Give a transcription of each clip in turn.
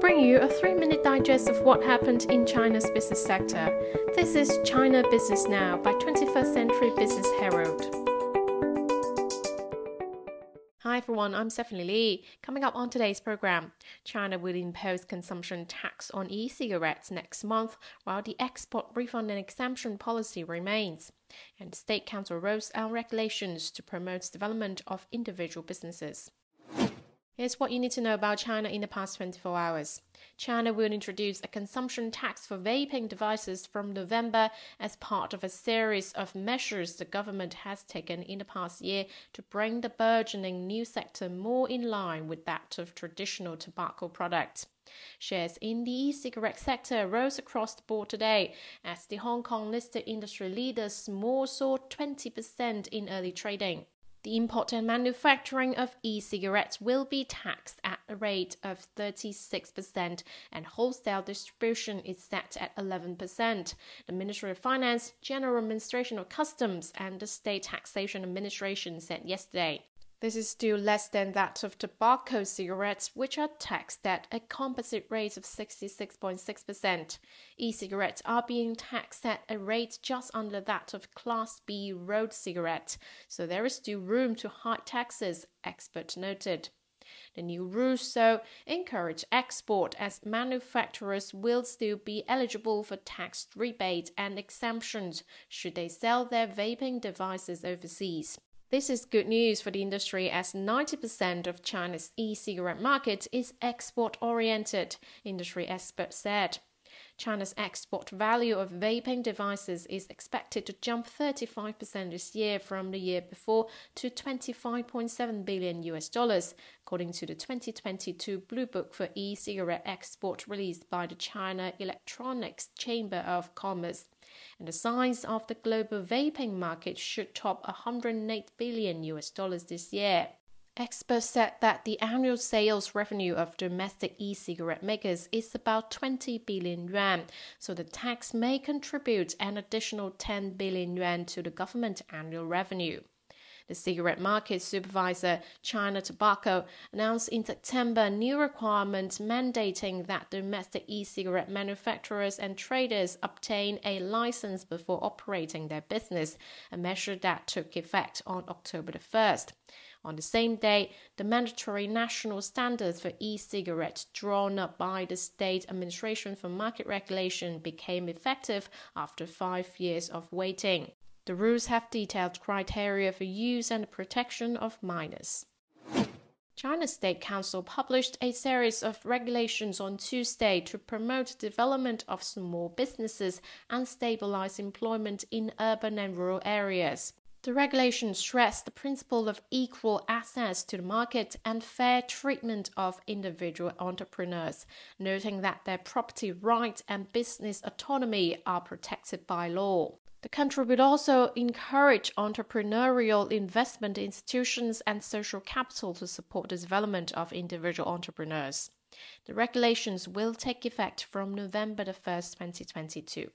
Bring you a 3-minute digest of what happened in China's business sector. This is China Business Now by 21st Century Business Herald. Hi everyone, I'm Stephanie Lee. Coming up on today's program, China will impose consumption tax on e-cigarettes next month, while the export refund and exemption policy remains. And the State Council rolls out regulations to promote development of individual businesses. Here's what you need to know about China in the past 24 hours. China will introduce a consumption tax for vaping devices from November as part of a series of measures the government has taken in the past year to bring the burgeoning new sector more in line with that of traditional tobacco products. Shares in the e-cigarette sector rose across the board today as the Hong Kong-listed industry leader Small saw 20% in early trading. The import and manufacturing of e-cigarettes will be taxed at a rate of 36%, and wholesale distribution is set at 11%. The Ministry of Finance, General Administration of Customs, and the State Taxation Administration said yesterday. This is still less than that of tobacco cigarettes, which are taxed at a composite rate of 66.6%. E-cigarettes are being taxed at a rate just under that of Class B road cigarettes, so there is still room to hike taxes, experts noted. The new rules, so, encourage export as manufacturers will still be eligible for tax rebate and exemptions should they sell their vaping devices overseas. This is good news for the industry as 90% of China's e-cigarette market is export-oriented, industry experts said. China's export value of vaping devices is expected to jump 35% this year from the year before to $25.7 billion, according to the 2022 Blue Book for e-cigarette export released by the China Electronics Chamber of Commerce. And the size of the global vaping market should top $108 billion this year. Experts said that the annual sales revenue of domestic e-cigarette makers is about 20 billion yuan, so the tax may contribute an additional 10 billion yuan to the government annual revenue. The cigarette market supervisor, China Tobacco, announced in September new requirements mandating that domestic e-cigarette manufacturers and traders obtain a license before operating their business, a measure that took effect on October 1st. On the same day, the mandatory national standards for e-cigarettes drawn up by the State Administration for Market Regulation became effective after 5 years of waiting. The rules have detailed criteria for use and the protection of minors. China's State Council published a series of regulations on Tuesday to promote development of small businesses and stabilize employment in urban and rural areas. The regulation stressed the principle of equal access to the market and fair treatment of individual entrepreneurs, noting that their property rights and business autonomy are protected by law. The country would also encourage entrepreneurial investment institutions and social capital to support the development of individual entrepreneurs. The regulations will take effect from November 1, 2022.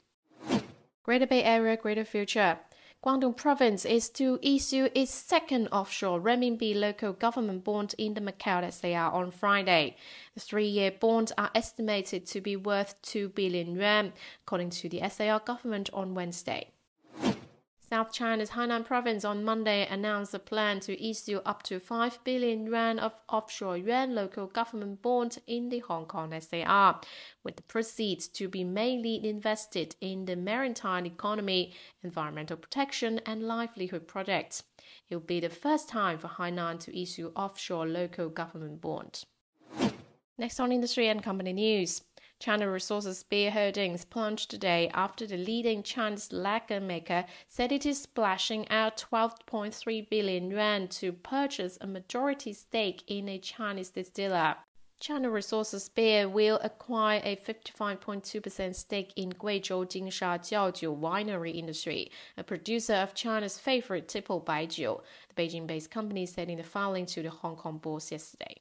Greater Bay Area, Greater Future. Guangdong Province is to issue its second offshore renminbi local government bond in the Macau SAR on Friday. The 3-year bonds are estimated to be worth 2 billion yuan, according to the SAR government on Wednesday. South China's Hainan Province on Monday announced a plan to issue up to 5 billion yuan of offshore yuan local government bonds in the Hong Kong SAR, with the proceeds to be mainly invested in the maritime economy, environmental protection and livelihood projects. It will be the first time for Hainan to issue offshore local government bonds. Next on industry and company news. China Resources Beer Holdings plunged today after the leading Chinese lager maker said it is splashing out 12.3 billion yuan to purchase a majority stake in a Chinese distiller. China Resources Beer will acquire a 55.2% stake in Guizhou Jinsha Jiaojiu Winery Industry, a producer of China's favorite tipple Baijiu, the Beijing-based company said in a filing to the Hong Kong bourse yesterday.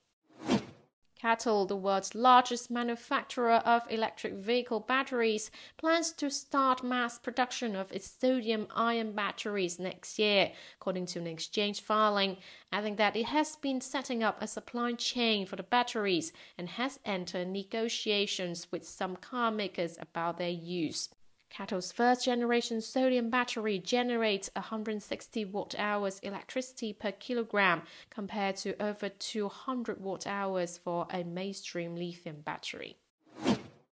CATL, the world's largest manufacturer of electric vehicle batteries, plans to start mass production of its sodium-ion batteries next year, according to an exchange filing, adding that it has been setting up a supply chain for the batteries and has entered negotiations with some car makers about their use. CATL's first-generation sodium battery generates 160 watt-hours electricity per kilogram compared to over 200 watt-hours for a mainstream lithium battery.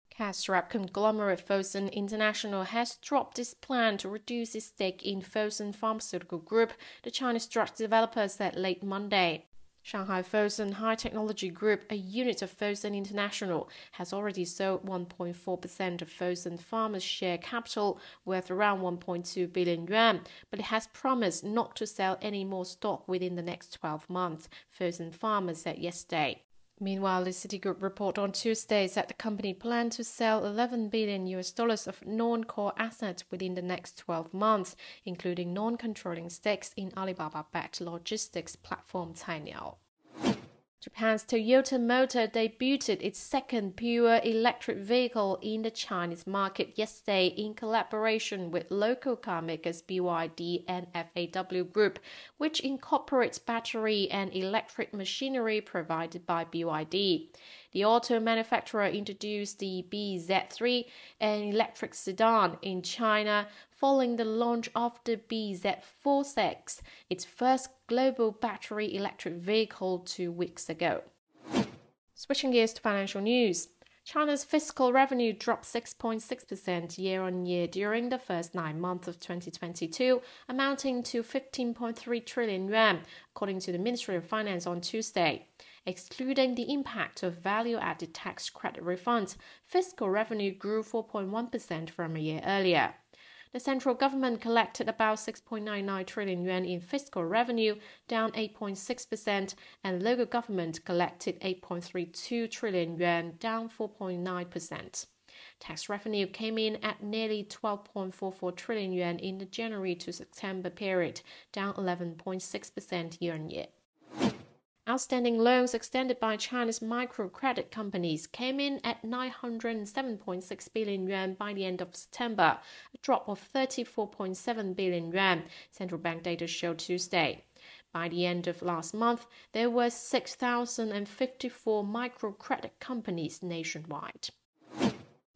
Cash-strapped conglomerate Fosun International has dropped its plan to reduce its stake in Fosun Pharmaceutical Group, the Chinese drug developer said late Monday. Shanghai Fosun High Technology Group, a unit of Fosun International, has already sold 1.4% of Fosun Pharma's share capital worth around 1.2 billion yuan, but it has promised not to sell any more stock within the next 12 months, Fosun Pharma said yesterday. Meanwhile, the Citigroup report on Tuesday said the company planned to sell $11 billion of non-core assets within the next 12 months, including non-controlling stakes in Alibaba-backed logistics platform Cainiao. Japan's Toyota Motor debuted its second pure electric vehicle in the Chinese market yesterday in collaboration with local car makers BYD and FAW Group, which incorporates battery and electric machinery provided by BYD. The auto manufacturer introduced the BZ3, an electric sedan, in China, following the launch of the BZ4X, its first global battery electric vehicle 2 weeks ago. Switching gears to financial news. China's fiscal revenue dropped 6.6% year-on-year during the first 9 months of 2022, amounting to 15.3 trillion yuan, according to the Ministry of Finance on Tuesday. Excluding the impact of value-added tax credit refunds, fiscal revenue grew 4.1% from a year earlier. The central government collected about 6.99 trillion yuan in fiscal revenue, down 8.6%, and local government collected 8.32 trillion yuan, down 4.9%. Tax revenue came in at nearly 12.44 trillion yuan in the January to September period, down 11.6% year-on-year. Outstanding loans extended by China's microcredit companies came in at 907.6 billion yuan by the end of September, a drop of 34.7 billion yuan, central bank data showed Tuesday. By the end of last month, there were 6,054 microcredit companies nationwide.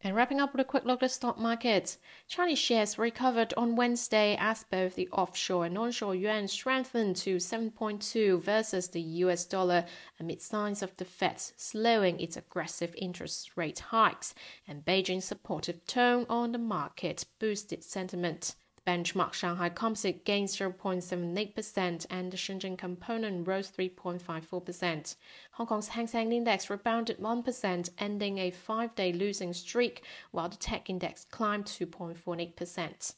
And wrapping up with a quick look at the stock markets, Chinese shares recovered on Wednesday as both the offshore and onshore yuan strengthened to 7.2 versus the US dollar amid signs of the Fed slowing its aggressive interest rate hikes, and Beijing's supportive tone on the market boosted sentiment. The benchmark Shanghai Composite gained 0.78% and the Shenzhen component rose 3.54%. Hong Kong's Hang Seng Index rebounded 1%, ending a 5-day losing streak, while the tech index climbed 2.48%.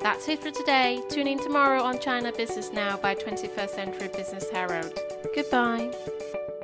That's it for today. Tune in tomorrow on China Business Now by 21st Century Business Herald. Goodbye.